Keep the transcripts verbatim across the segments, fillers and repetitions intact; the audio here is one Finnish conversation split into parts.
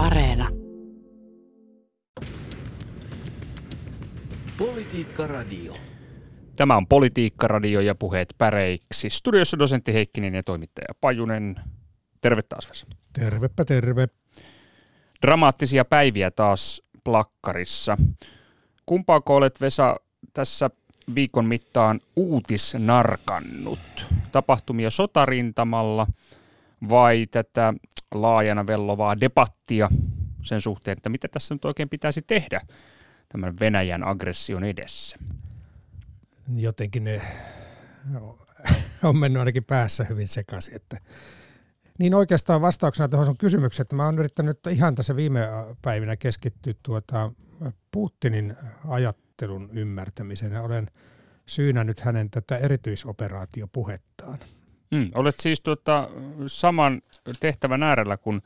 Areena. Politiikka Radio. Tämä on Politiikka Radio ja Puheet päreiksi. Studiossa dosentti Heikkinen ja toimittaja Pajunen. Terve taas, Vesa. Tervepä terve. Dramaattisia päiviä taas plakkarissa. Kumpaako olet, Vesa, tässä viikon mittaan uutisnarkannut? Tapahtumia sotarintamalla vai tätä laajana vellovaa debattia sen suhteen, että mitä tässä nyt oikein pitäisi tehdä tämän Venäjän aggression edessä? Jotenkin ne on mennyt ainakin päässä hyvin sekaisin. Että. Niin oikeastaan vastauksena tuohon sun kysymykseen, että mä oon yrittänyt ihan tässä viime päivinä keskittyä tuota Putinin ajattelun ymmärtämiseen ja olen syynännyt hänen tätä erityisoperaatiopuhettaan. Mm, olet siis tuota, saman tehtävän äärellä kuin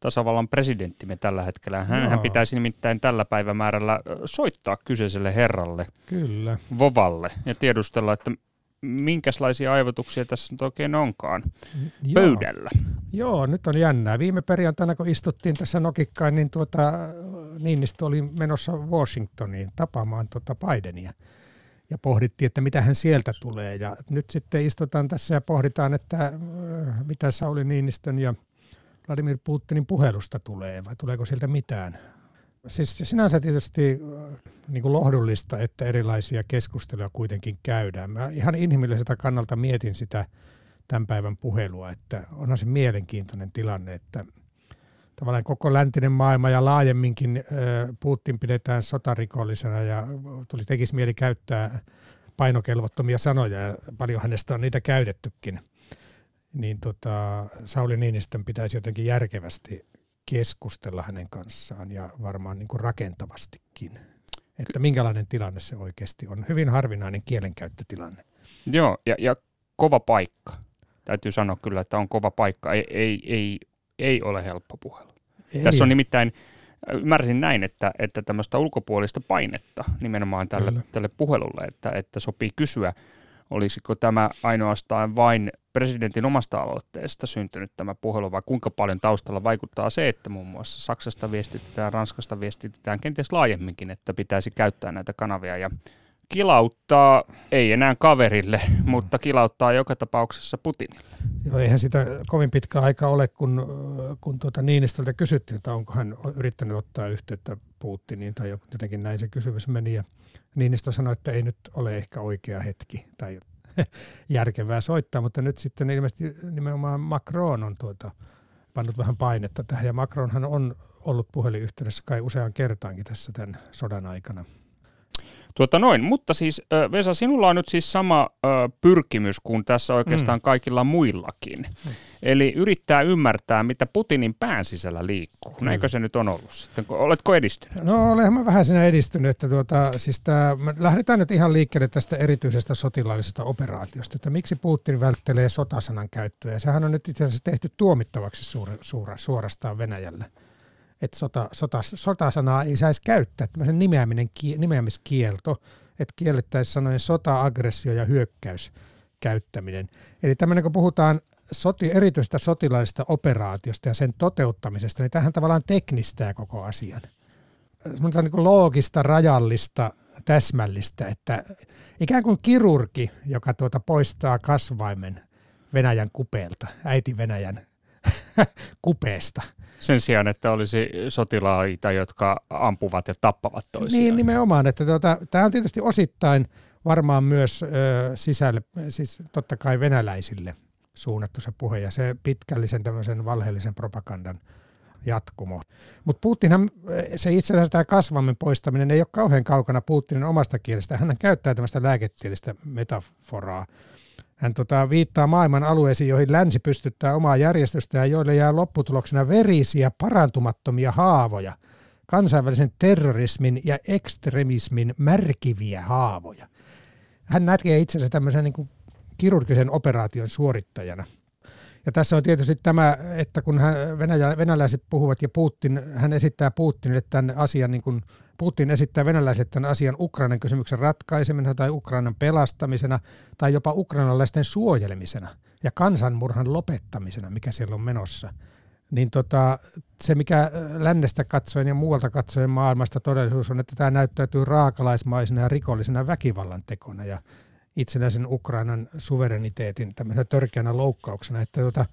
tasavallan presidenttimme tällä hetkellä. Hän, hän pitäisi nimittäin tällä päivämäärällä soittaa kyseiselle herralle, kyllä, Vovalle, ja tiedustella, että minkälaisia aivotuksia tässä nyt oikein onkaan pöydällä. Joo, Joo nyt on jännää. Viime perjantaina, kun istuttiin tässä nokikkain, niin tuota, Niinistö oli menossa Washingtoniin tapaamaan tuota Bidenia. Ja pohdittiin, että mitä hän sieltä tulee. Ja nyt sitten istutaan tässä ja pohditaan, että mitä Sauli Niinistön ja Vladimir Putinin puhelusta tulee, vai tuleeko sieltä mitään. Siis sinänsä tietysti niin kuin lohdullista, että erilaisia keskusteluja kuitenkin käydään. Mä ihan inhimilliseltä kannalta mietin sitä tämän päivän puhelua, että onhan se mielenkiintoinen tilanne, että tavallaan koko läntinen maailma ja laajemminkin Putin pidetään sotarikollisena ja tuli tekisi mieli käyttää painokelvottomia sanoja ja paljon hänestä on niitä käytettykin. Niin tota, Sauli Niinistön pitäisi jotenkin järkevästi keskustella hänen kanssaan ja varmaan niin kuin rakentavastikin, että minkälainen tilanne se oikeasti on. Hyvin harvinainen kielenkäyttötilanne. Joo, ja, ja kova paikka. Täytyy sanoa kyllä, että on kova paikka. Ei, ei, ei, ei ole helppo puhelu. Ei. Tässä on nimittäin, ymmärsin näin, että, että tämmöistä ulkopuolista painetta nimenomaan tälle, tälle puhelulle, että, että sopii kysyä, olisiko tämä ainoastaan vain presidentin omasta aloitteesta syntynyt tämä puhelu, vai kuinka paljon taustalla vaikuttaa se, että muun muassa Saksasta viestitetään, Ranskasta viestitetään, kenties laajemminkin, että pitäisi käyttää näitä kanavia ja kilauttaa, ei enää kaverille, mutta kilauttaa joka tapauksessa Putinille. Joo, eihän sitä kovin pitkä aika ole, kun, kun tuota Niinistöltä kysyttiin, että onko hän yrittänyt ottaa yhteyttä Putiniin, tai jotenkin näin se kysymys meni, ja Niinistö sanoi, että ei nyt ole ehkä oikea hetki, tai järkevää soittaa, mutta nyt sitten ilmeisesti nimenomaan Macron on tuota, pannut vähän painetta tähän, ja Macronhan on ollut puhelinyhteydessä kai useaan kertaankin tässä tämän sodan aikana. Tuota noin, mutta siis Vesa, sinulla on nyt siis sama pyrkimys kuin tässä oikeastaan mm. kaikilla muillakin. Mm. Eli yrittää ymmärtää, mitä Putinin pään sisällä liikkuu. Mm. Näinkö se nyt on ollut sitten? Oletko edistynyt? No olenhan mä vähän siinä edistynyt. Että tuota, siis tää, lähdetään nyt ihan liikkeelle tästä erityisestä sotilaallisesta operaatiosta. Että miksi Putin välttelee sotasanan käyttöä? Ja sehän on nyt itse asiassa tehty tuomittavaksi suora, suora, suorastaan Venäjällä. Että sota, sota, sotasanaa ei saisi käyttää, tämmöisen nimeäminen, nimeämiskielto, että kiellettäisiin sanojen sota, aggressio ja hyökkäys käyttäminen. Eli tämmöinen, kun puhutaan soti, erityistä sotilaallisesta operaatiosta ja sen toteuttamisesta, niin tämähän tavallaan teknistää koko asian. Semmoinen niin kuin loogista, rajallista, täsmällistä, että ikään kuin kirurgi, joka tuota poistaa kasvaimen Venäjän kupeelta, äiti Venäjän kupeesta. Sen sijaan, että olisi sotilaita, jotka ampuvat ja tappavat toisiaan. Niin nimenomaan, että tuota, tämä on tietysti osittain varmaan myös ö, sisälle, siis totta kai venäläisille suunnattu se puhe ja se pitkällisen tämmöisen valheellisen propagandan jatkumo. Mutta Putinhan, se itse asiassa tämä kasvamme poistaminen ei ole kauhean kaukana Putinin omasta kielestä. Hän käyttää tämmöistä lääketieteellistä metaforaa. Hän tota, viittaa maailman alueisiin, joihin länsi pystyttää omaa järjestystään, joille jää lopputuloksena verisiä, parantumattomia haavoja, kansainvälisen terrorismin ja ekstremismin märkiviä haavoja. Hän näkee itsensä tämmöisen niin kuin kirurgisen operaation suorittajana. Ja tässä on tietysti tämä, että kun hän, Venäjä, venäläiset puhuvat ja Putin, hän esittää Putinille tämän asian, niin kuin Putin esittää venäläisille tämän asian Ukrainan kysymyksen ratkaisemisena tai Ukrainan pelastamisena tai jopa ukrainalaisten suojelemisena ja kansanmurhan lopettamisena, mikä siellä on menossa. niin tota, se mikä lännestä katsoen ja muualta katsoen maailmasta todellisuus on, että tämä näyttäytyy raakalaismaisena ja rikollisena väkivallan tekona ja itsenäisen Ukrainan suvereniteetin tämmöisenä törkeänä loukkauksena. Että tota,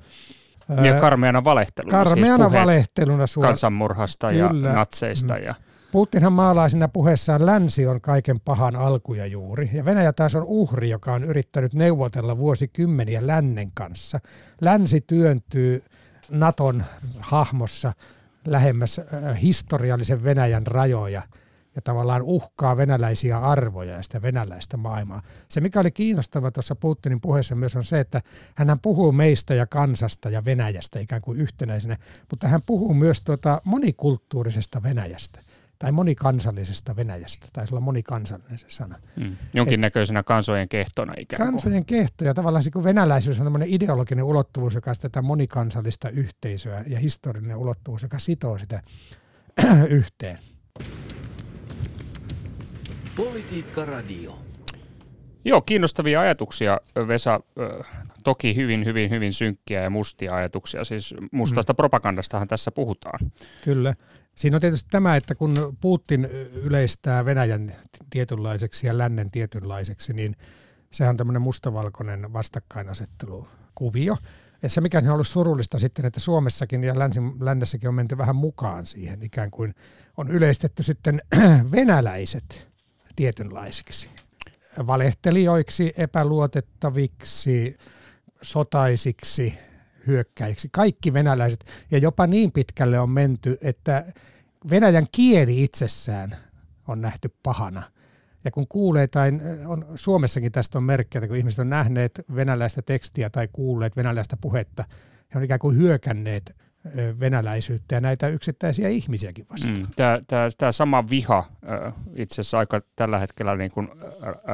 ja karmeana valehteluna, karmeana siis valehteluna suor... kansanmurhasta ja Kyllä. natseista. Ja... Putinhan maalaa siinä puheessaan länsi on kaiken pahan alku ja juuri. Ja Venäjä taas on uhri, joka on yrittänyt neuvotella vuosikymmeniä lännen kanssa. Länsi työntyy Naton hahmossa lähemmäs historiallisen Venäjän rajoja ja tavallaan uhkaa venäläisiä arvoja ja sitä venäläistä maailmaa. Se, mikä oli kiinnostava tuossa Putinin puheessa myös on se, että hänhän puhuu meistä ja kansasta ja Venäjästä ikään kuin yhtenäisenä, mutta hän puhuu myös tuota monikulttuurisesta Venäjästä tai monikansallisesta Venäjästä, taisi olla monikansallinen se sana. Mm, jonkinnäköisenä kansojen kehtona ikään kuin. Kansojen kehto, ja tavallaan se, kun venäläisyys on tämmöinen ideologinen ulottuvuus, joka on tätä monikansallista yhteisöä, ja historiallinen ulottuvuus, joka sitoo sitä yhteen. Politiikka Radio. Joo, kiinnostavia ajatuksia, Vesa. Toki hyvin, hyvin, hyvin synkkiä ja mustia ajatuksia. Siis mustasta mm. propagandastahan tässä puhutaan. Kyllä. Siinä on tietysti tämä, että kun Putin yleistää Venäjän tietynlaiseksi ja lännen tietynlaiseksi, niin sehän on tämmöinen mustavalkoinen vastakkainasettelukuvio. Ja se, mikä on ollut surullista sitten, että Suomessakin ja lännessäkin on menty vähän mukaan siihen, ikään kuin on yleistetty sitten venäläiset tietynlaisiksi, valehtelijoiksi, epäluotettaviksi, sotaisiksi, hyökkäiksi. Kaikki venäläiset, ja jopa niin pitkälle on menty, että Venäjän kieli itsessään on nähty pahana. Ja kun kuulee, tai on, Suomessakin tästä on merkkejä, kun ihmiset on nähneet venäläistä tekstiä tai kuulleet venäläistä puhetta, he on ikään kuin hyökänneet venäläisyyttä ja näitä yksittäisiä ihmisiäkin vastaan. Mm, tämä, tämä, tämä sama viha, itse asiassa aika tällä hetkellä niin kuin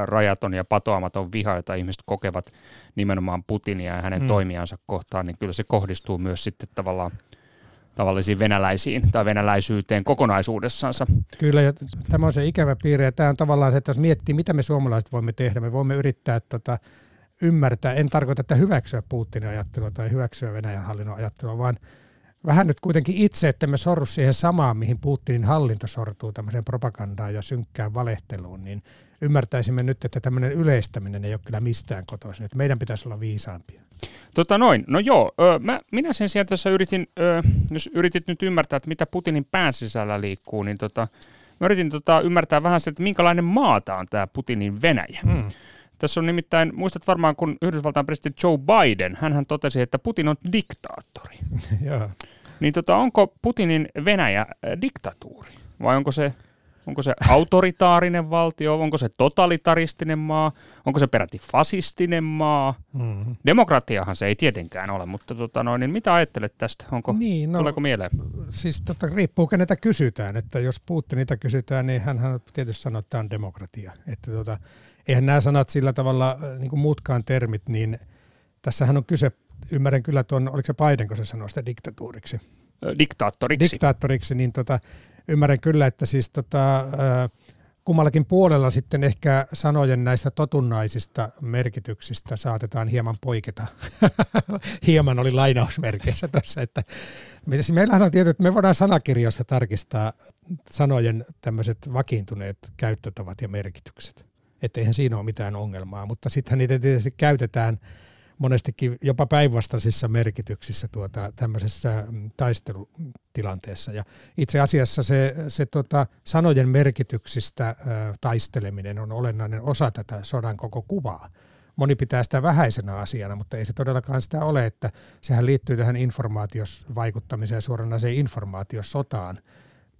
rajaton ja patoamaton viha, jota ihmiset kokevat nimenomaan Putinia ja hänen mm. toimijansa kohtaan, niin kyllä se kohdistuu myös sitten tavallaan tavallisiin venäläisiin tai venäläisyyteen kokonaisuudessansa. Kyllä, ja tämä on se ikävä piirre, ja tämä on tavallaan se, että jos miettii, mitä me suomalaiset voimme tehdä, me voimme yrittää tota, ymmärtää, en tarkoita, että hyväksyä Putinin ajattelua tai hyväksyä Venäjän hallinnon ajattelua, vaan vähän nyt kuitenkin itse, että me sorru siihen samaan, mihin Putinin hallinto sortuu tämmöiseen propagandaan ja synkkään valehteluun, niin ymmärtäisimme nyt, että tämmöinen yleistäminen ei ole kyllä mistään kotoisin, että meidän pitäisi olla viisaampia. Tota noin, no joo, ö, mä, minä sen sijaan tässä yritin, ö, jos yritit nyt ymmärtää, että mitä Putinin pään sisällä liikkuu, niin tota, mä yritin tota ymmärtää vähän sitä, että minkälainen maa tämä on tämä Putinin Venäjä. Hmm. Tässä on nimittäin, muistat varmaan, kun Yhdysvaltain presidentti Joe Biden, hänhän totesi, että Putin on diktaattori. Joo. Niin tota, onko Putinin Venäjä diktatuuri vai onko se, onko se autoritaarinen valtio, onko se totalitaristinen maa, onko se peräti fasistinen maa? Mm-hmm. Demokratiahan se ei tietenkään ole, mutta tota noin, niin mitä ajattelet tästä? Onko, niin, no, tuleeko mieleen? Siis tota, riippuu keneltä kysytään, että jos Putinilta kysytään, niin hänhän tietysti sanoo, että tämä on demokratia. Että tota, eihän nämä sanat sillä tavalla, niin kuin muutkaan termit, niin tässähän on kyse. Ymmärrän kyllä tuon, oliko se Biden, kun se sanoi sitä diktatuuriksi? Diktaattoriksi. Diktaattoriksi, niin tota, ymmärrän kyllä, että siis tota, kummallakin puolella sitten ehkä sanojen näistä totunnaisista merkityksistä saatetaan hieman poiketa. Hieman oli lainausmerkeissä tässä, että meillähän on tietysti, että me voidaan sanakirjoista tarkistaa sanojen tämmöiset vakiintuneet käyttötavat ja merkitykset. Että eihän siinä ole mitään ongelmaa, mutta sittenhän niitä tietysti käytetään monestikin jopa päinvastaisissa merkityksissä tuota, tämmöisessä taistelutilanteessa. Ja itse asiassa se, se tuota, sanojen merkityksistä ö, taisteleminen on olennainen osa tätä sodan koko kuvaa. Moni pitää sitä vähäisenä asiana, mutta ei se todellakaan sitä ole, että sehän liittyy tähän informaatiovaikuttamiseen, suoranaiseen informaatiosotaan.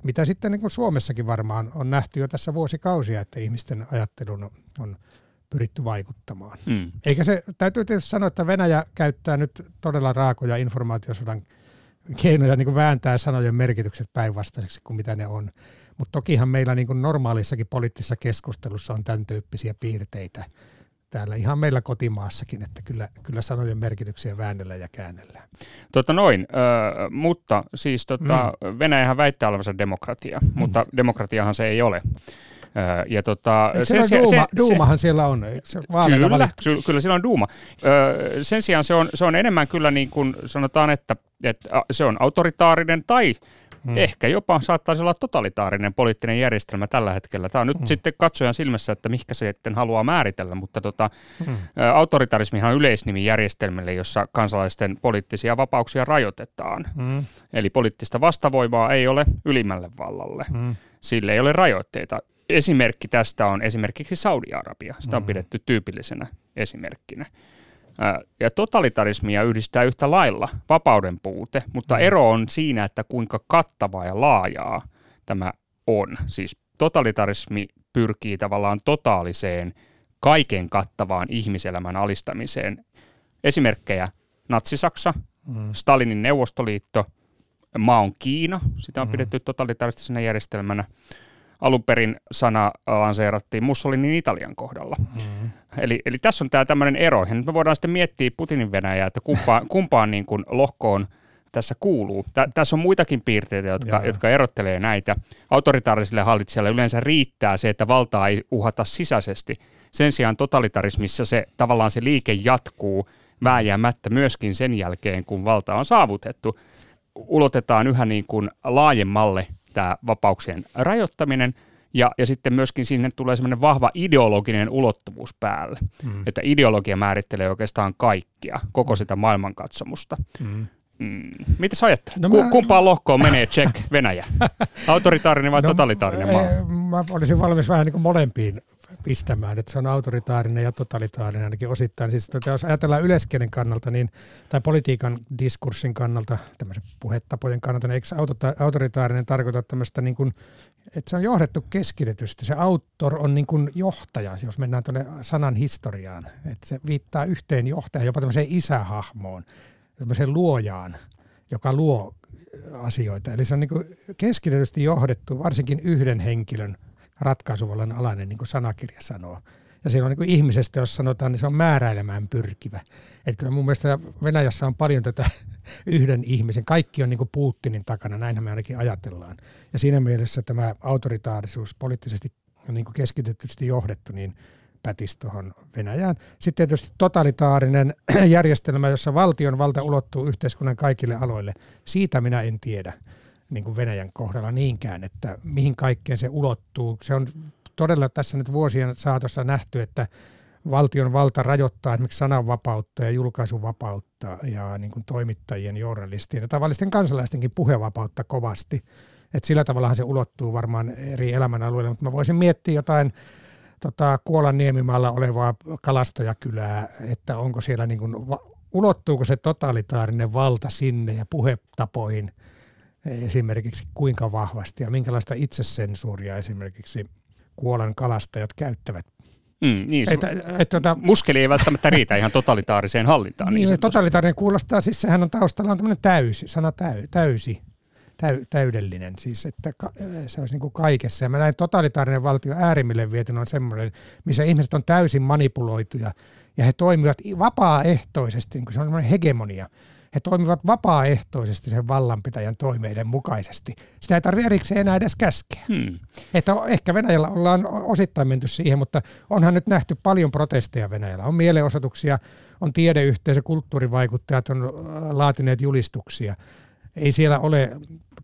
Mitä sitten niin kuin Suomessakin varmaan on nähty jo tässä vuosikausia, että ihmisten ajattelun on pyritty vaikuttamaan. Mm. Eikä se, täytyy tietysti sanoa, että Venäjä käyttää nyt todella raakoja informaatiosodan keinoja niin kuin vääntää sanojen merkitykset päinvastaiseksi kuin mitä ne on. Mutta tokihan meillä niin kuin normaalissakin poliittisessa keskustelussa on tämän tyyppisiä piirteitä täällä ihan meillä kotimaassakin, että kyllä, kyllä sanojen merkityksiä väännellään ja käännellään. Tota noin, äh, mutta siis tota, mm. Venäjähän väittää olevansa demokratia, mutta mm. demokratiahan se ei ole. Ja tota, sen se, duuma, se, duumahan se, siellä on, eikö se vaaleilla valittu? Kyllä, kyllä siellä on duuma. Sen sijaan se on, se on enemmän kyllä niin kuin sanotaan, että, että se on autoritaarinen tai hmm. ehkä jopa saattaisi olla totalitaarinen poliittinen järjestelmä tällä hetkellä. Tämä on nyt hmm. sitten katsojan silmässä, että mihinkä se sitten haluaa määritellä, mutta tota, hmm. autoritarismihan on yleisnimi järjestelmälle, jossa kansalaisten poliittisia vapauksia rajoitetaan. Hmm. Eli poliittista vastavoimaa ei ole ylimmälle vallalle. Hmm. Sille ei ole rajoitteita. Esimerkki tästä on esimerkiksi Saudi-Arabia. Sitä on mm. pidetty tyypillisenä esimerkkinä. Ja totalitarismia yhdistää yhtä lailla vapauden puute, mutta mm. ero on siinä, että kuinka kattavaa ja laajaa tämä on. Siis totalitarismi pyrkii tavallaan totaaliseen, kaiken kattavaan ihmiselämän alistamiseen. Esimerkkejä Natsisaksa, mm. Stalinin neuvostoliitto, Maon Kiina, sitä on pidetty totalitaristisena järjestelmänä. Alun perin sana lanseerattiin Mussolinin Italian kohdalla. Mm. Eli, eli tässä on tämä tämmöinen ero. Ja nyt me voidaan sitten miettiä Putinin Venäjää, että kumpaan, kumpaan niin kuin lohkoon tässä kuuluu. Tä, tässä on muitakin piirteitä, jotka, jotka erottelee näitä. Autoritaarisille hallitsijalle yleensä riittää se, että valtaa ei uhata sisäisesti. Sen sijaan totalitarismissa se, tavallaan se liike jatkuu vääjäämättä myöskin sen jälkeen, kun valta on saavutettu. Ulotetaan yhä niin kuin laajemmalle tämä vapauksien rajoittaminen, ja, ja sitten myöskin sinne tulee semmoinen vahva ideologinen ulottuvuus päälle, mm. että ideologia määrittelee oikeastaan kaikkia, koko sitä maailmankatsomusta. Mm. Mm. Mitä sä ajattelet? No mä... Kumpaan lohkoon menee check Venäjä? Autoritaarinen vai no, totalitaarinen maa? Mä olisin valmis vähän niin kuin molempiin pistämään, että se on autoritaarinen ja totalitaarinen ainakin osittain. Siis, että jos ajatellaan yleiskielen kannalta niin, tai politiikan diskurssin kannalta, tämmöisen puhetapojen kannalta, niin eikö autoritaarinen tarkoita tämmöistä, niin kuin, että se on johdettu keskitetysti. Se autor on niin kuin johtaja, jos mennään tuonne sanan historiaan, että se viittaa yhteen johtajaan, jopa tämmöiseen isähahmoon, tämmöiseen luojaan, joka luo asioita. Eli se on niin kuin keskitetysti johdettu varsinkin yhden henkilön ratkaisuvallan alainen, niin kuin sanakirja sanoo. Ja siellä on niin kuin ihmisestä, jos sanotaan, niin se on määräilemään pyrkivä. Että kyllä mun mielestä Venäjässä on paljon tätä yhden ihmisen. Kaikki on niin kuin Putinin takana, näinhän me ainakin ajatellaan. Ja siinä mielessä tämä autoritaarisuus poliittisesti niin kuin keskitetysti johdettu, niin pätisi tuohon Venäjään. Sitten tietysti totalitaarinen järjestelmä, jossa valtion valta ulottuu yhteiskunnan kaikille aloille. Siitä minä en tiedä. Niin kuin Venäjän kohdalla niinkään, että mihin kaikkeen se ulottuu. Se on todella tässä nyt vuosien saatossa nähty, että valtion valta rajoittaa esimerkiksi sananvapautta ja julkaisuvapautta ja niin kuin toimittajien, journalistien ja tavallisten kansalaistenkin puhevapautta kovasti. Et sillä tavallahan se ulottuu varmaan eri elämänalueille, mutta mä voisin miettiä jotain tota, Kuolan niemimaalla olevaa kalastajakylää, että onko siellä niin kuin, ulottuuko se totalitaarinen valta sinne ja puhetapoihin esimerkiksi kuinka vahvasti ja minkälaista itsesensuuria esimerkiksi Kuolan kalastajat käyttävät. Mm, niin, että, että, että, muskeli ei välttämättä riitä ihan totalitaariseen hallintaan. Niin, niin totalitaarinen kuulostaa, siis sehän on taustalla on tämmöinen täysi, sana täy, täysi, täy, täydellinen, siis että ka, se olisi niin kuin kaikessa. Ja mä näin totalitaarinen valtio äärimmille vietyn on semmoinen, missä ihmiset on täysin manipuloituja ja he toimivat vapaaehtoisesti, niin kuin se on semmoinen hegemonia. He toimivat vapaaehtoisesti sen vallanpitäjän toimeiden mukaisesti. Sitä ei tarvitse erikseen enää edes käskeä. Hmm. Että ehkä Venäjällä ollaan osittain menty siihen, mutta onhan nyt nähty paljon protesteja Venäjällä. On mielenosoituksia, on tiedeyhteisö, kulttuurivaikuttajat on laatineet julistuksia. Ei siellä ole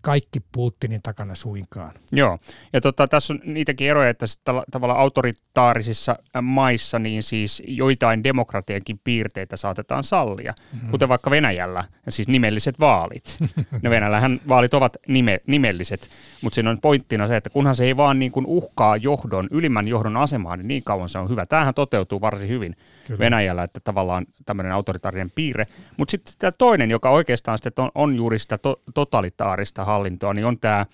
kaikki Putinin takana suinkaan. Joo, ja tota, tässä on niitäkin eroja, että tavallaan autoritaarisissa maissa niin siis joitain demokratiankin piirteitä saatetaan sallia, mm-hmm. kuten vaikka Venäjällä, siis nimelliset vaalit. No Venäjällähän vaalit ovat nime, nimelliset, mutta siinä on pointtina se, että kunhan se ei vaan niin kuin uhkaa johdon, ylimmän johdon asemaa, niin niin kauan se on hyvä. Tämähän toteutuu varsin hyvin Kyllä. Venäjällä, että tavallaan tämmöinen autoritaarinen piirre. Mutta sitten tämä toinen, joka oikeastaan sitten on, on juuri sitä to- totalitaarista hallintoa, niin on tämä,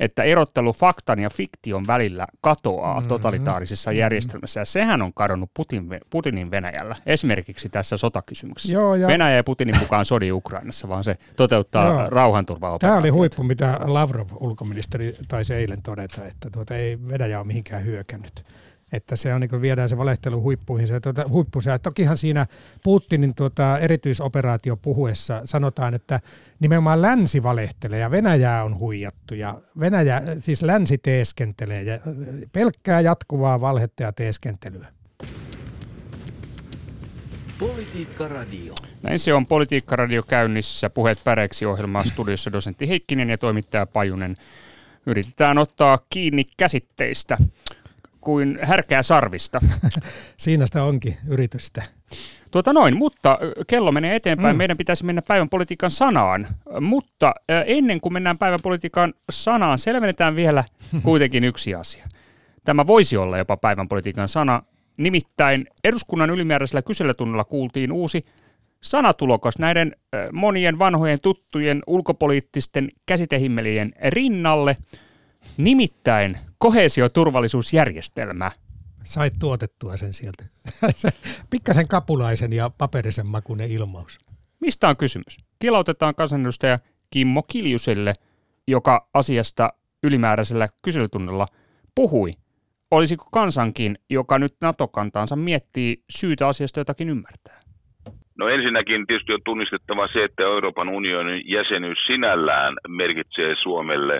että erottelu faktan ja fiktion välillä katoaa mm-hmm. totalitaarisessa mm-hmm. järjestelmässä, ja sehän on kadonnut Putin, Putinin Venäjällä, esimerkiksi tässä sotakysymyksessä. Joo, ja... Venäjä ja Putinin mukaan sodi Ukrainassa, vaan se toteuttaa rauhanturvaoperaatioita. Tämä oli huippu, mitä Lavrov, ulkoministeri, taisi eilen todeta, että tuota ei Venäjä ole mihinkään hyökännyt. Että se on niin kuin viedään se valehtelu huippuihin. Se, tuota, huippuihin. Tokihan siinä Putinin tuota, erityisoperaatio puhuessa sanotaan, että nimenomaan länsi valehtelee ja Venäjää on huijattu. Ja Venäjä, siis länsi teeskentelee ja pelkkää jatkuvaa valhetta ja teeskentelyä. Politiikka Radio. Näin se on. Politiikka Radio käynnissä. Puheet päreiksi -ohjelmaa studiossa dosentti Heikkinen ja toimittaja Pajunen. Yritetään ottaa kiinni käsitteistä kuin härkää sarvista. Siinä sitä onkin yritystä. Tuota noin, mutta kello menee eteenpäin. Mm. Meidän pitäisi mennä päivän politiikan sanaan. Mutta ennen kuin mennään päivän politiikan sanaan, selvennetään vielä kuitenkin yksi asia. Tämä voisi olla jopa päivän politiikan sana. Nimittäin eduskunnan ylimääräisellä kyselytunnilla kuultiin uusi sanatulokas näiden monien vanhojen tuttujen ulkopoliittisten käsitehimmelien rinnalle, nimittäin koheesioturvallisuusjärjestelmä. Sait tuotettua sen sieltä. Pikkasen kapulaisen ja paperisen makuinen ilmaus. Mistä on kysymys? Kilautetaan kansanedustaja Kimmo Kiljuselle, joka asiasta ylimääräisellä kyselytunnilla puhui. Olisiko kansankin, joka nyt NATO-kantaansa miettii, syytä asiasta jotakin ymmärtää? No ensinnäkin tietysti on tunnistettava se, että Euroopan unionin jäsenyys sinällään merkitsee Suomelle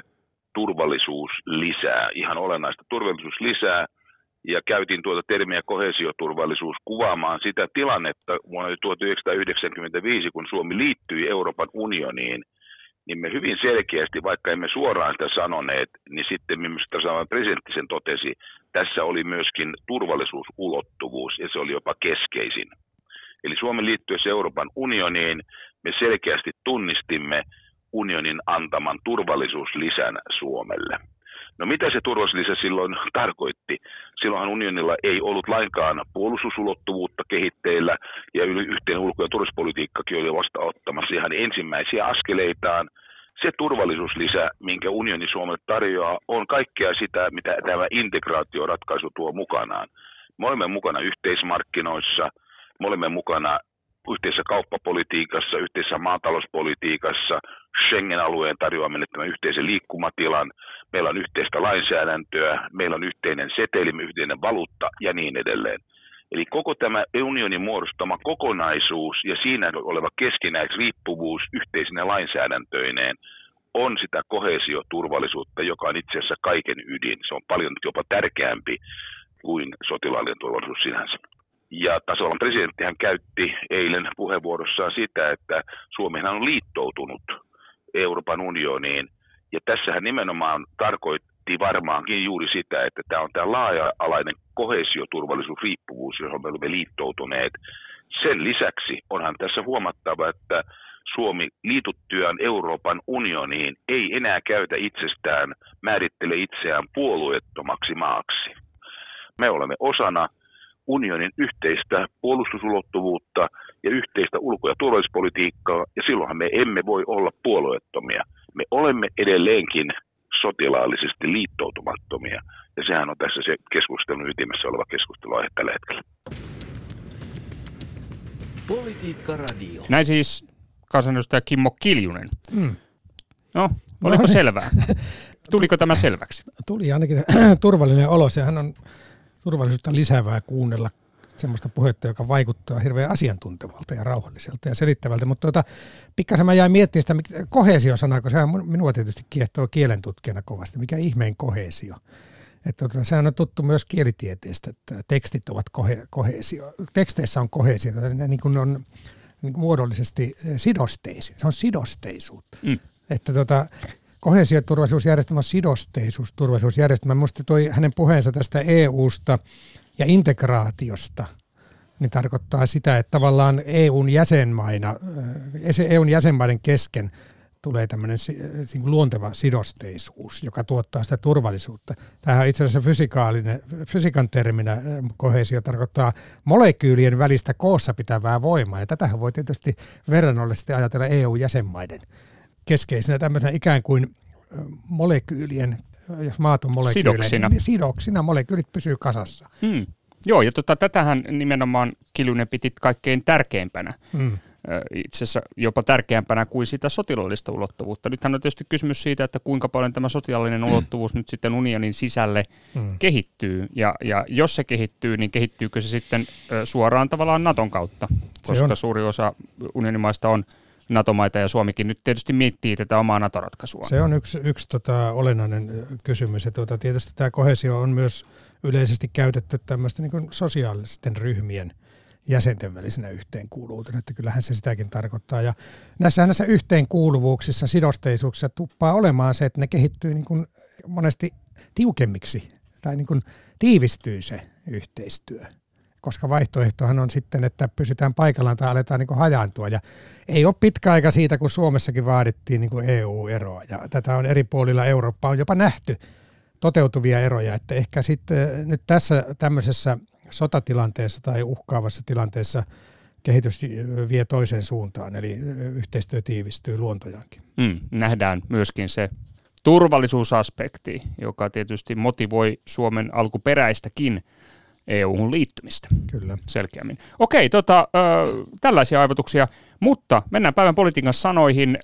turvallisuuslisää, ihan olennaista turvallisuuslisää. Ja käytiin tuota termiä koheesioturvallisuus kuvaamaan sitä tilannetta vuonna tuhatyhdeksänsataayhdeksänkymmentäviisi, kun Suomi liittyi Euroopan unioniin. Niin me hyvin selkeästi, vaikka emme suoraan sitä sanoneet, niin sitten minusta tasavallan presidentti sen totesi, tässä oli myöskin turvallisuusulottuvuus ja se oli jopa keskeisin. Eli Suomen liittyessä Euroopan unioniin me selkeästi tunnistimme unionin antaman turvallisuuslisän Suomelle. No mitä se turvallisuuslisä silloin tarkoitti? Silloinhan unionilla ei ollut lainkaan puolustusulottuvuutta kehitteillä ja yhteen ulko- ja turvallisuuspolitiikkakin oli vasta ottamassa ihan ensimmäisiä askeleitaan. Se turvallisuuslisä, minkä unioni Suomelle tarjoaa, on kaikkea sitä, mitä tämä integraatioratkaisu tuo mukanaan. Me olemme mukana yhteismarkkinoissa, me olemme mukana yhteisessä kauppapolitiikassa, yhteisessä maatalouspolitiikassa, Schengen-alueen tarjoamme tämän yhteisen liikkumatilan, meillä on yhteistä lainsäädäntöä, meillä on yhteinen setelimme, yhteinen valuutta ja niin edelleen. Eli koko tämä unionin muodostama kokonaisuus ja siinä oleva keskinäisriippuvuus yhteisinä lainsäädäntöineen on sitä koheesioturvallisuutta, joka on itse asiassa kaiken ydin. Se on paljon jopa tärkeämpi kuin sotilaallinen turvallisuus sinänsä. Ja tasavallan presidentti hän käytti eilen puheenvuorossaan sitä, että Suomihan on liittoutunut Euroopan unioniin. Ja tässähän nimenomaan tarkoitti varmaankin juuri sitä, että tämä on tämä laaja-alainen koheesioturvallisuusriippuvuus, johon me olemme liittoutuneet. Sen lisäksi onhan tässä huomattava, että Suomi liituttyään Euroopan unioniin ei enää käytä itsestään, määrittele itseään puolueettomaksi maaksi. Me olemme osana unionin yhteistä puolustusulottuvuutta ja yhteistä ulko- ja turvallisuuspolitiikkaa, ja silloinhan me emme voi olla puolueettomia. Me olemme edelleenkin sotilaallisesti liittoutumattomia, ja sehän on tässä se keskustelun ytimessä oleva keskusteluaihe tällä hetkellä. Politiikka Radio. Näin siis kansanedustaja Kimmo Kiljunen. Mm. No, oliko no, selvää? Tuliko tämä selväksi? Tuli ainakin turvallinen olo. Sehän on turvallisuutta lisäävää kuunnella semmoista puhetta, joka vaikuttaa hirveän asiantuntevalta ja rauhalliselta ja selittävältä. Mutta tuota, pikkasen mä jäin miettimään sitä koheesiosanaa, kun sehän minua tietysti kiehtoo kielentutkijana kovasti. Mikä ihmeen koheesio? Että tuota, sehän on tuttu myös kielitieteestä, että tekstit ovat kohe, koheesio. Teksteissä on koheesio, niin kuin on niin kuin muodollisesti sidosteisiin. Se on sidosteisuutta. Mm. Että tuota... Koheesio- ja turvallisuusjärjestelmä on sidosteisuus turvallisuusjärjestelmä. Minusta toi hänen puheensa tästä E U:sta ja integraatiosta, niin tarkoittaa sitä, että tavallaan EUn jäsenmaina, EUn jäsenmaiden kesken tulee tämmöinen luonteva sidosteisuus, joka tuottaa sitä turvallisuutta. Tämähän on itse asiassa fysikaalinen, fysiikan terminä koheesio tarkoittaa molekyylien välistä koossa pitävää voimaa, ja tätähän voi tietysti verrannollisesti ajatella E U-jäsenmaiden keskeisenä tämmöisenä ikään kuin molekyylien, jos maat on molekyylejä, sidoksina. Niin sidoksina molekyylit pysyy kasassa. Mm. Joo, ja tota, tätähän nimenomaan Kiljunen piti kaikkein tärkeimpänä. Mm. itse asiassa jopa tärkeämpänä kuin sitä sotilaallista ulottuvuutta. Nythän on tietysti kysymys siitä, että kuinka paljon tämä sotilaallinen ulottuvuus nyt sitten unionin sisälle mm. kehittyy, ja, ja jos se kehittyy, niin kehittyykö se sitten suoraan tavallaan Naton kautta, koska suuri osa unionimaista on Natomaita ja Suomikin nyt tietysti miettii tätä omaa Nato-ratkaisua. Se on yksi, yksi tota, olennainen kysymys. Ja tuota, tietysti tämä kohesio on myös yleisesti käytetty tämmöisten niin sosiaalisten ryhmien jäsenten välisenä yhteenkuuluvuutena, että kyllähän se sitäkin tarkoittaa. Ja näissä, näissä yhteenkuuluvuuksissa, sidosteisuuksissa tuppaa olemaan se, että ne kehittyy niin kuin monesti tiukemmiksi tai niin kuin tiivistyy se yhteistyö. Koska vaihtoehtohan on sitten, että pysytään paikallaan tai aletaan niin kuin hajaantua. Ja ei ole pitkä aika siitä, kun Suomessakin vaadittiin niin kuin E U-eroa. Ja tätä on eri puolilla Eurooppaa on jopa nähty toteutuvia eroja. Että ehkä sitten nyt tässä tämmöisessä sotatilanteessa tai uhkaavassa tilanteessa kehitys vie toiseen suuntaan. Eli yhteistyö tiivistyy luontojaankin. Mm, nähdään myöskin se turvallisuusaspekti, joka tietysti motivoi Suomen alkuperäistäkin E U:hun liittymistä. Kyllä. Selkeämmin. Okei, tota, ö, tällaisia aivotuksia, mutta mennään päivän politiikan sanoihin. Ö,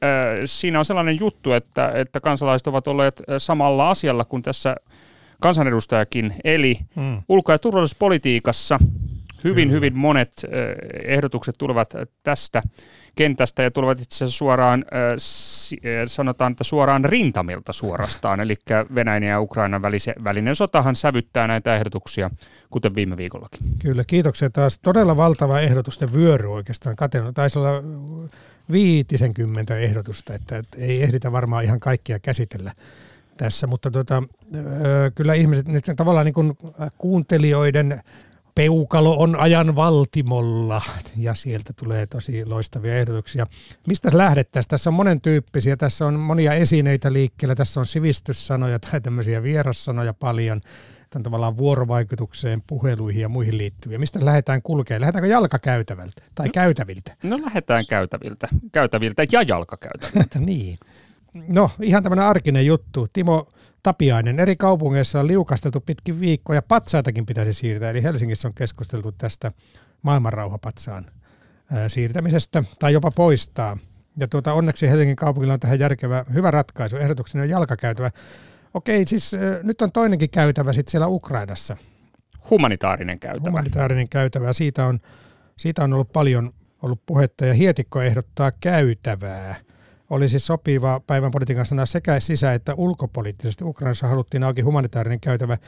siinä on sellainen juttu, että, että kansalaiset ovat olleet samalla asialla kuin tässä kansanedustajakin, eli mm. ulko- ja turvallisuuspolitiikassa hyvin, Kyllä. hyvin monet ö, ehdotukset tulevat tästä kentästä ja tulevat itse asiassa suoraan, ö, si, ö, sanotaan, että suoraan rintamilta suorastaan, eli Venäjän ja Ukrainan välise, välinen sotahan sävyttää näitä ehdotuksia, kuten viime viikollakin. Kyllä, kiitoksia taas. Todella valtava ehdotusten vyöry oikeastaan. Katarina, taisi olla viitisenkymmentä ehdotusta, että ei ehditä varmaan ihan kaikkia käsitellä tässä, mutta tota, ö, kyllä ihmiset nyt tavallaan niin kuin kuuntelijoiden peukalo on ajan valtimolla ja sieltä tulee tosi loistavia ehdotuksia. Mistä lähdettäisiin? Tässä on monen tyyppisiä, tässä on monia esineitä liikkeellä, tässä on sivistyssanoja tai tämmöisiä vierassanoja paljon, tämän tavallaan vuorovaikutukseen, puheluihin ja muihin liittyviä. Mistä lähdetään kulkemaan? Lähdetäänkö jalkakäytävältä tai no, käytäviltä? No lähdetään käytäviltä, käytäviltä ja jalkakäytäviltä. Niin. No ihan tämmöinen arkinen juttu. Timo Tapiainen, eri kaupungeissa on liukasteltu pitkin viikkoa ja patsaitakin pitäisi siirtää. Eli Helsingissä on keskusteltu tästä maailmanrauhapatsaan siirtämisestä tai jopa poistaa. Ja tuota, onneksi Helsingin kaupungilla on tähän järkevä hyvä ratkaisu. Ehdotuksena on jalkakäytävä. Okei, siis nyt on toinenkin käytävä sitten siellä Ukrainassa. Humanitaarinen käytävä. Humanitaarinen käytävä. Siitä on, siitä on ollut paljon ollut puhetta ja Hietikko ehdottaa käytävää. Oli siis sopiva päivän politiikan sana sekä sisä- että ulkopoliittisesti. Ukrainassa haluttiin auki humanitaarinen käytävä.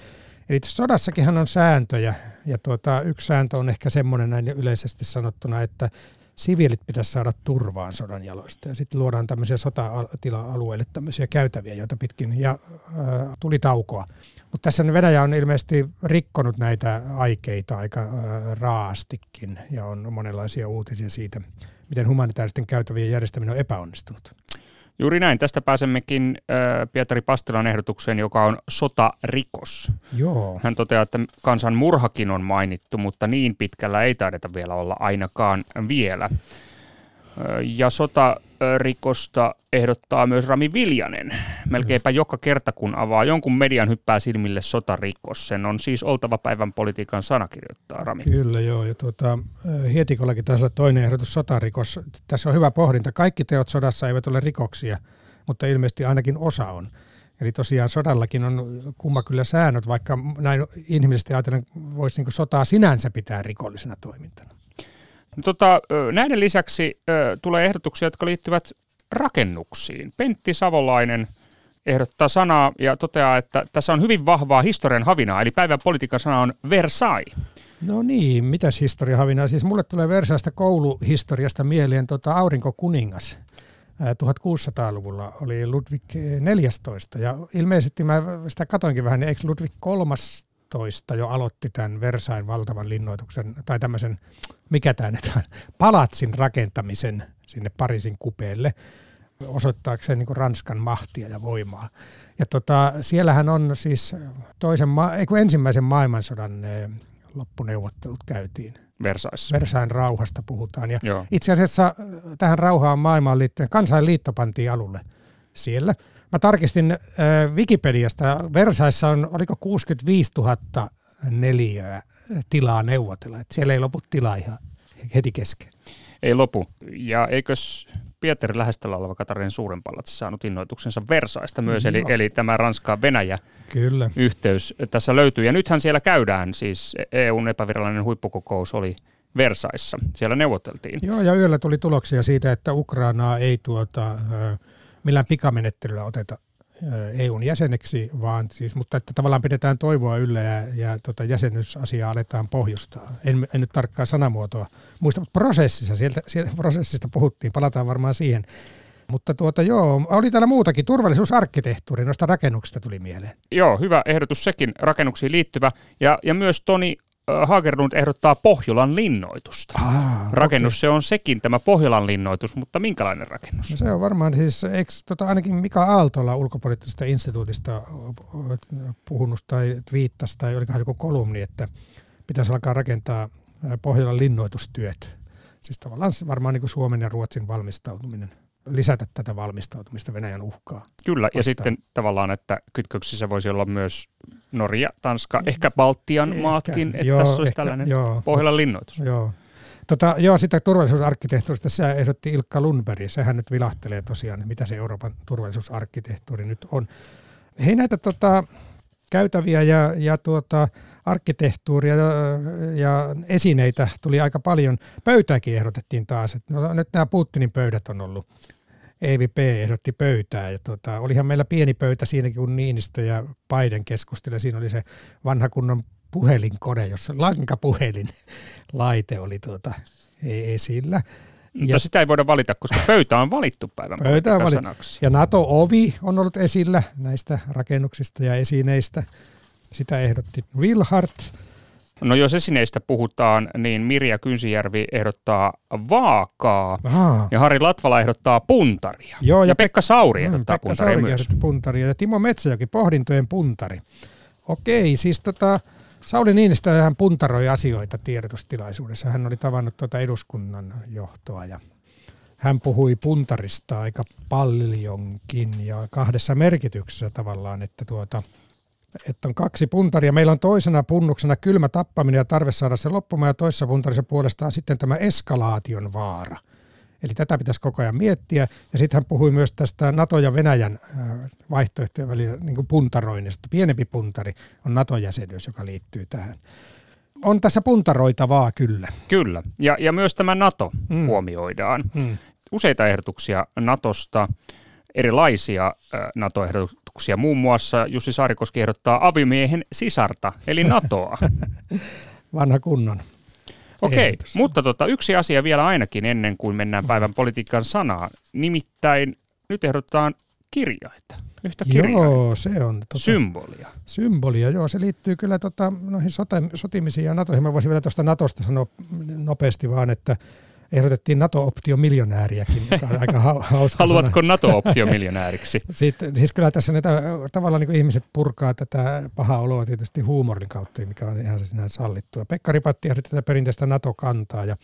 Eli sodassakinhan on sääntöjä, ja tuota, yksi sääntö on ehkä semmoinen näin yleisesti sanottuna, että siviilit pitäisi saada turvaan sodan jaloista. Ja sitten luodaan tämmöisiä sotatila-alueille tämmöisiä käytäviä, joita pitkin, ja äh, tuli taukoa. Mutta tässä Venäjä on ilmeisesti rikkonut näitä aikeita aika äh, raastikin, ja on monenlaisia uutisia siitä, miten humanitaaristen käytävien järjestäminen on epäonnistunut. Juuri näin. Tästä pääsemmekin Pietari Pastilan ehdotukseen, joka on sotarikos. Joo. Hän toteaa, että kansan murhakin on mainittu, mutta niin pitkällä ei taideta vielä olla ainakaan vielä. Ja sotarikosta ehdottaa myös Rami Viljanen. Melkeinpä joka kerta, kun avaa jonkun median, hyppää silmille sotarikos. Sen on siis oltava päivän politiikan sana, kirjoittaa Rami. Kyllä joo, ja tuota, Hietikollakin taisi olla toinen ehdotus sotarikos. Tässä on hyvä pohdinta. Kaikki teot sodassa eivät ole rikoksia, mutta ilmeisesti ainakin osa on. Eli tosiaan sodallakin on kumma kyllä säännöt, vaikka näin inhimillisesti ajatellen voisi niin kuin sotaa sinänsä pitää rikollisena toimintana. Tota, näiden lisäksi ö, tulee ehdotuksia, jotka liittyvät rakennuksiin. Pentti Savolainen ehdottaa sanaa ja toteaa, että tässä on hyvin vahvaa historian havinaa, eli päivän politiikan sana on Versailles. No niin, mitäs historian havinaa? Siis mulle tulee Versaillesista kouluhistoriasta mieleen tota aurinkokuningas. tuhatkuusisataaluvulla oli Ludvig neljästoista ja ilmeisesti mä sitä katoinkin vähän, niin eikö Ludvig kolmas jo aloitti tämän Versailles valtavan linnoituksen, tai tämmöisen, mikä tämä nyt on, palatsin rakentamisen sinne Pariisin kupeelle, osoittaakseen niin kuin Ranskan mahtia ja voimaa. Ja tota, siellähän on siis toisen ma- ei kun ensimmäisen maailmansodan loppuneuvottelut käytiin. Versailles. Versailles rauhasta puhutaan. Ja itse asiassa tähän rauhaan maailmaan liittyen Kansainliitto pantiin alulle siellä. Mä tarkistin äh, Wikipediasta. Versaillesissa on, oliko kuusikymmentäviisituhatta neliöä tilaa neuvotella. Et siellä ei lopu tilaa ihan heti kesken. ei lopu. Ja eikös Pietari lähestöllä oleva Katarinan suuren palatsi saanut innoituksensa Versaista myös, eli, eli tämä Ranska-Venäjä-yhteys tässä löytyy. Ja nythän siellä käydään, siis E U:n epävirallinen huippukokous oli Versaissa, siellä neuvoteltiin. Joo, ja yöllä tuli tuloksia siitä, että Ukrainaa ei tuota, millään pikamenettelyllä oteta E U:n jäseneksi, vaan siis, mutta että tavallaan pidetään toivoa yllä ja, ja tota jäsenyysasiaa aletaan pohjustaa. En, en nyt tarkkaan sanamuotoa muista, mutta prosessissa, sieltä, sieltä prosessista puhuttiin, palataan varmaan siihen. Mutta tuota joo, oli täällä muutakin, turvallisuusarkkitehtuuri, noista rakennuksista tuli mieleen. Joo, hyvä ehdotus sekin, rakennuksiin liittyvä ja, ja myös Toni Hagerlund ehdottaa Pohjolan linnoitusta. Ah, rakennus okay. Se on sekin tämä Pohjolan linnoitus, mutta minkälainen rakennus? No se on varmaan siis, eikö tota, ainakin Mika Aaltola ulkopoliittisesta instituutista puhunut tai twiittasi tai olikohan joku kolumni, että pitäisi alkaa rakentaa Pohjolan linnoitustyöt. Siis tavallaan varmaan niin kuin Suomen ja Ruotsin valmistautuminen. Lisätä tätä valmistautumista Venäjän uhkaa. Kyllä, vastaan. Ja sitten tavallaan, että kytköksissä voisi olla myös Norja, Tanska, ehkä Baltian ehkä, maatkin, että joo, tässä olisi ehkä, tällainen joo, Pohjolan linnoitus. Joo. Tota, joo, sitä turvallisuusarkkitehtuurista sä ehdotti Ilkka Lundberg, sehän nyt vilahtelee tosiaan, mitä se Euroopan turvallisuusarkkitehtuuri nyt on. Hei näitä tota, käytäviä ja, ja tuota, arkkitehtuuria ja, ja esineitä tuli aika paljon. Pöytääkin ehdotettiin taas. Että no, nyt nämä Putinin pöydät on ollut. E V P ehdotti pöytää. Ja tuota, olihan meillä pieni pöytä siinäkin, kun Niinistö ja Biden keskusteli. Siinä oli se vanha kunnon puhelinkone, jossa lankapuhelin laite oli tuota esillä. Mutta ja sitä ei voida valita, koska pöytä on valittu päivän politiikan sanaksi. Ja NATO-ovi on ollut esillä näistä rakennuksista ja esineistä. Sitä ehdotti Wilhart. No jos esineistä puhutaan, niin Mirja Kynsijärvi ehdottaa vaakaa Aha. ja Harri Latvala ehdottaa puntaria. Joo, ja, ja Pekka Sauri ehdottaa Pekka puntaria Sauri myös. Puntaria. Ja Timo Metsäjoki, pohdintojen puntari. Okei, siis tota, Sauli Niinistö hän puntaroi asioita tiedotustilaisuudessa. Hän oli tavannut tuota eduskunnan johtoa ja hän puhui puntarista aika paljonkin ja kahdessa merkityksessä tavallaan, että tuota... Että on kaksi puntaria. Meillä on toisena punnuksena kylmä tappaminen ja tarve saada se loppumaan ja toisessa puntarissa puolestaan sitten tämä eskalaation vaara. Eli tätä pitäisi koko ajan miettiä. Ja sitten hän puhui myös tästä NATO- ja Venäjän vaihtoehtojen välillä niin kuin puntaroinnista. Pienempi puntari on NATO-jäsenyys, joka liittyy tähän. On tässä puntaroitavaa kyllä. Kyllä. Ja, ja myös tämä NATO mm. huomioidaan. Mm. Useita ehdotuksia NATOsta, erilaisia NATO-ehdotuksia. Muun muassa Jussi Saarikoski ehdottaa avimiehen sisarta, eli NATOa. Vanha kunnon. Okei, okay, mutta tota, yksi asia vielä ainakin ennen kuin mennään päivän politiikan sanaan. Nimittäin nyt ehdotetaan kirjaita, yhtä kirjaita. Joo, se on. Tota, symbolia. Symbolia, joo. Se liittyy kyllä tota, noihin sota, sotimisiin ja NATOihin. Mä voisin vielä tuosta NATOsta sanoa nopeasti vaan, että ehdotettiin NATO-optiomiljonääriäkin, joka on aika hauska. Haluatko sana. NATO-optiomiljonääriksi? Sitten, siis kyllä tässä näitä, tavallaan niin kuin ihmiset purkaa tätä pahaa oloa tietysti huumorin kautta, mikä on ihan sinänsä sallittua. Pekka Ripatti ehdotti tätä perinteistä NATO-kantaa. Ja,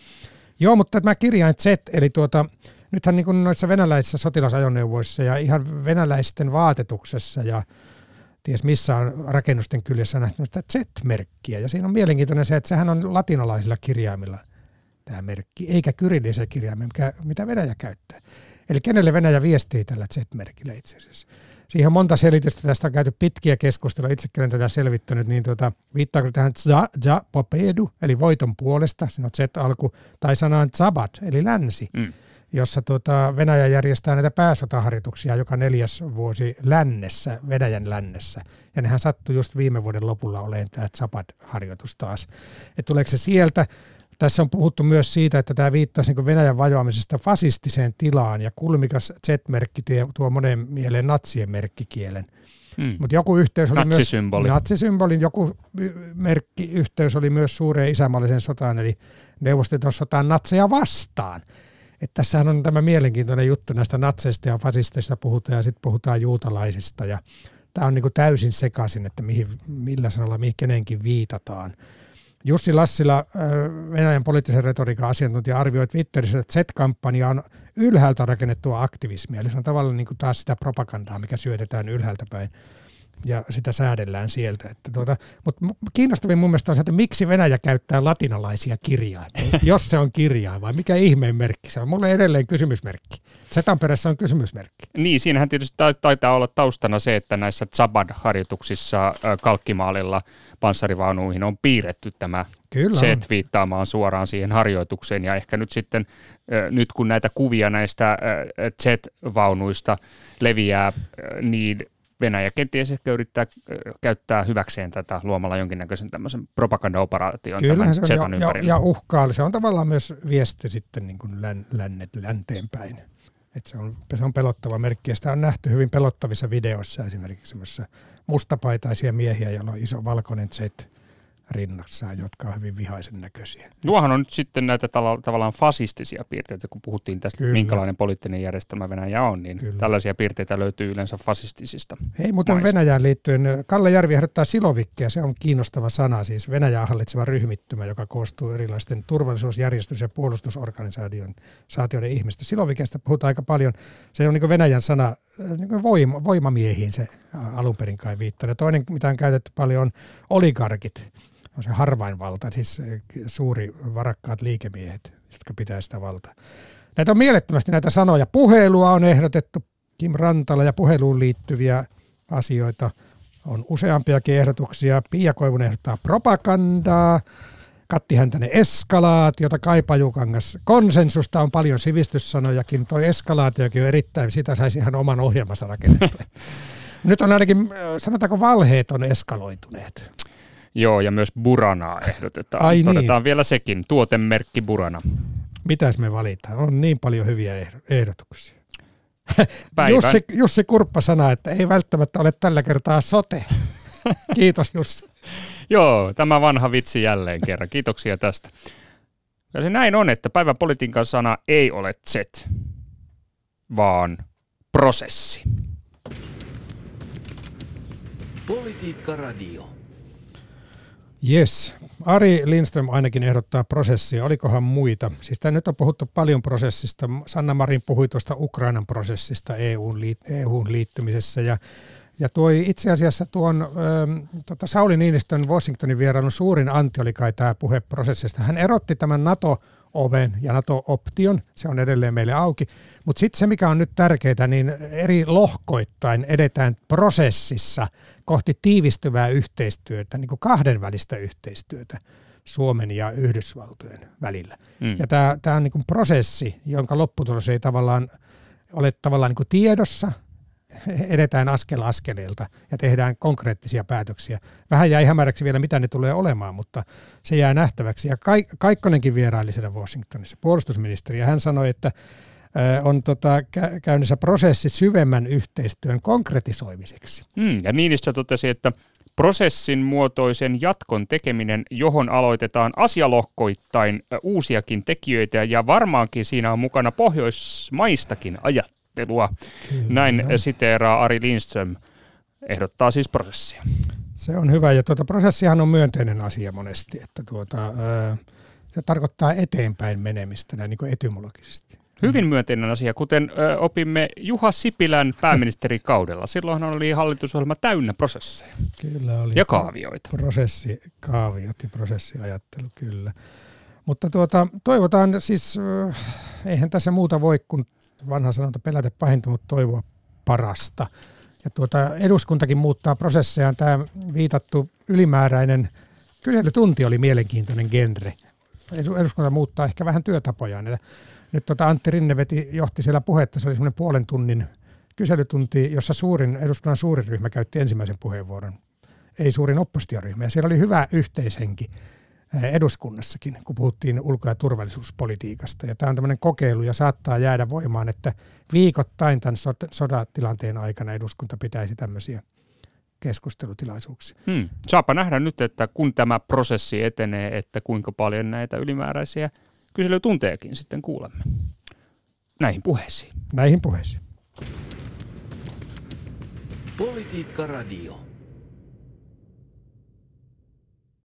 joo, mutta tämä kirjain Z, eli tuota, nythän niin kuin noissa venäläisissä sotilasajoneuvoissa ja ihan venäläisten vaatetuksessa ja ties missä on rakennusten kyljessä nähty sitä Z-merkkiä. Ja siinä on mielenkiintoinen se, että sehän on latinalaisilla kirjaimilla tämä merkki, eikä kyrillisellä kirjaimella, mitä Venäjä käyttää. Eli kenelle Venäjä viestii tällä Z-merkillä itse asiassa? Siihen on monta selitystä. Tästä on käyty pitkiä keskustelua. Itsekin olen tätä selvittänyt. Niin tuota, viittaako tähän za, za, popedu, eli voiton puolesta, siinä on Z-alku, tai sanaan Zapad, eli länsi, mm. jossa tuota Venäjä järjestää näitä pääsotaharjoituksia joka neljäs vuosi lännessä, Venäjän lännessä. Ja nehän sattui just viime vuoden lopulla olemaan tämä Zapad-harjoitus taas. Et tuleeko se sieltä? Tässä on puhuttu myös siitä, että tämä viittaisi Venäjän vajoamisesta fasistiseen tilaan ja kulmikas Z-merkki tuo monen mieleen natsien merkkikielen. Hmm. Mutta joku yhteys oli Natsisymboli. myös natsisymbolin, joku merkki yhteys oli myös suureen isänmaalliseen sotaan, eli Neuvostoliiton sotaan natseja vastaan. Et tässähän on tämä mielenkiintoinen juttu näistä natseista ja fasisteista puhutaan ja sitten puhutaan juutalaisista. Ja tämä on niinku täysin sekaisin, että mihin, millä sanalla mihin kenenkin viitataan. Jussi Lassila, Venäjän poliittisen retoriikan asiantuntija, arvioi Twitterissä, että Z-kampanja on ylhäältä rakennettua aktivismia. Eli se on tavallaan niin kuin taas sitä propagandaa, mikä syötetään ylhäältä päin. ja sitä säädellään sieltä. Että tuota, mutta kiinnostavin mun mielestä on se, että miksi Venäjä käyttää latinalaisia kirjaimia, jos se on kirjain vai mikä ihmeen merkki se on. Mulle edelleen kysymysmerkki. Setanperässä on kysymysmerkki. Niin, siinähän tietysti taitaa olla taustana se, että näissä Zapad-harjoituksissa kalkkimaalilla panssarivaunuihin on piirretty tämä set viittaamaan suoraan siihen harjoitukseen. Ja ehkä nyt sitten, nyt kun näitä kuvia näistä Z-vaunuista leviää, niin Venäjä kenties ehkä yrittää käyttää hyväkseen tätä luomalla jonkinnäköisen tämmöisen propagandaoperaation tämän Zetan ympärillä. Ja, ja uhkaa. Se on tavallaan myös viesti sitten niin kuin län, lännet, länteenpäin. Että se on, se on pelottava merkki ja sitä on nähty hyvin pelottavissa videoissa esimerkiksi semmoisessa mustapaitaisia miehiä, joilla on iso valkoinen Z rinnassaan, jotka on hyvin vihaisen näköisiä. Nuohan on nyt sitten näitä tala- tavallaan fasistisia piirteitä, kun puhuttiin tästä, Kyllä. minkälainen poliittinen järjestelmä Venäjä on, niin Kyllä. tällaisia piirteitä löytyy yleensä fasistisista Hei, muuten maista. Venäjään liittyen, Kalle Järvi ehdottaa silovikkeä, se on kiinnostava sana, siis Venäjää hallitseva ryhmittymä, joka koostuu erilaisten turvallisuusjärjestys- ja puolustusorganisaatioiden ihmistä. Silovikeista puhutaan aika paljon, se on niin kuin Venäjän sana, niin kuin voima, voimamiehiin se alun perin kai viittaa. Ja toinen, mitä on käytetty paljon, on oligarkit. On se harvainvalta, siis suuri varakkaat liikemiehet, jotka pitää sitä valtaa. Näitä on mielettömästi näitä sanoja. Puhelua on ehdotettu Kim Rantala ja puheluun liittyviä asioita. On useampiakin ehdotuksia. Pia Koivun ehdottaa propagandaa. Katti Häntänen eskalaatiota, Kaipa Jukangas. Konsensusta on paljon sivistyssanojakin. Toi eskalaatiokin on erittäin, sitä saisi ihan oman ohjelmansa rakennettua. Nyt on ainakin, sanotaanko valheet on eskaloituneet. Joo, ja myös buranaa ehdotetaan. Ai Todetaan niin. vielä sekin, tuotemerkki burana. Mitäs me valitaan? On niin paljon hyviä ehdotuksia. Jussi, Jussi Kurppa sanoi, että ei välttämättä ole tällä kertaa sote. Kiitos Jussi. Joo, tämä vanha vitsi jälleen kerran. Kiitoksia tästä. Ja se näin on, että päivän politiikan sana ei ole Z, vaan prosessi. Politiikka Radio. Jes. Ari Lindström ainakin ehdottaa prosessia. Olikohan muita? Siis tämä nyt on puhuttu paljon prosessista. Sanna Marin puhui tuosta Ukrainan prosessista E U:hun liittymisessä ja Ja tuo itse asiassa tuon ö, tota Sauli Niinistön Washingtonin vierailun suurin anti oli kai tämä puhe prosessista. Hän erotti tämän NATO-oven ja NATO-option, se on edelleen meille auki. Mutta sitten se, mikä on nyt tärkeää, niin eri lohkoittain edetään prosessissa kohti tiivistyvää yhteistyötä, niin kuin kahdenvälistä yhteistyötä Suomen ja Yhdysvaltojen välillä. Mm. Ja tämä on niin kuin prosessi, jonka lopputulos ei tavallaan ole tavallaan niin kuin tiedossa, edetään askel askeleelta ja tehdään konkreettisia päätöksiä. Vähän jäi hämäräksi vielä, mitä ne tulee olemaan, mutta se jää nähtäväksi. Ja Kaikkonenkin vieraili siellä Washingtonissa, puolustusministeri, ja hän sanoi, että on tota käynnissä prosessi syvemmän yhteistyön konkretisoimiseksi. Mm, ja Niinistö totesi, että prosessin muotoisen jatkon tekeminen, johon aloitetaan asialohkoittain uusiakin tekijöitä, ja varmaankin siinä on mukana pohjoismaistakin ajat. Kyllä. Näin siteeraa Ari Lindström, ehdottaa siis prosessia. Se on hyvä, ja tuota, prosessihan on myönteinen asia monesti, että tuota, se tarkoittaa eteenpäin menemistä näin niin kuin etymologisesti. Hyvin myönteinen asia, kuten opimme Juha Sipilän pääministerikaudella. Silloin oli hallitusohjelma täynnä prosesseja. Kyllä oli. Ja kaavioita. Prosessikaaviot ja prosessiajattelu, kyllä. Mutta tuota, toivotaan siis, eihän tässä muuta voi kuin vanha sanonta pelätä pahinta, mutta toivoa parasta. Ja tuota, eduskuntakin muuttaa prosessejaan. Tämä viitattu ylimääräinen kyselytunti oli mielenkiintoinen genre. Eduskunta muuttaa ehkä vähän työtapojaan. Nyt tuota Antti Rinne veti, johti siellä puhetta. Se oli semmoinen puolen tunnin kyselytunti, jossa suurin, eduskunnan suurin ryhmä käytti ensimmäisen puheenvuoron. Ei suurin oppositioryhmä. Ja siellä oli hyvä yhteishenki eduskunnassakin, kun puhuttiin ulko- ja turvallisuuspolitiikasta. Ja tämä on tämmöinen kokeilu ja saattaa jäädä voimaan, että viikoittain tämän sodatilanteen aikana eduskunta pitäisi tämmöisiä keskustelutilaisuuksia. Hmm. Saapa nähdä nyt, että kun tämä prosessi etenee, että kuinka paljon näitä ylimääräisiä kyselytuntejakin sitten kuulemme. Näihin puheisiin. Näihin puheisiin. Politiikka Radio.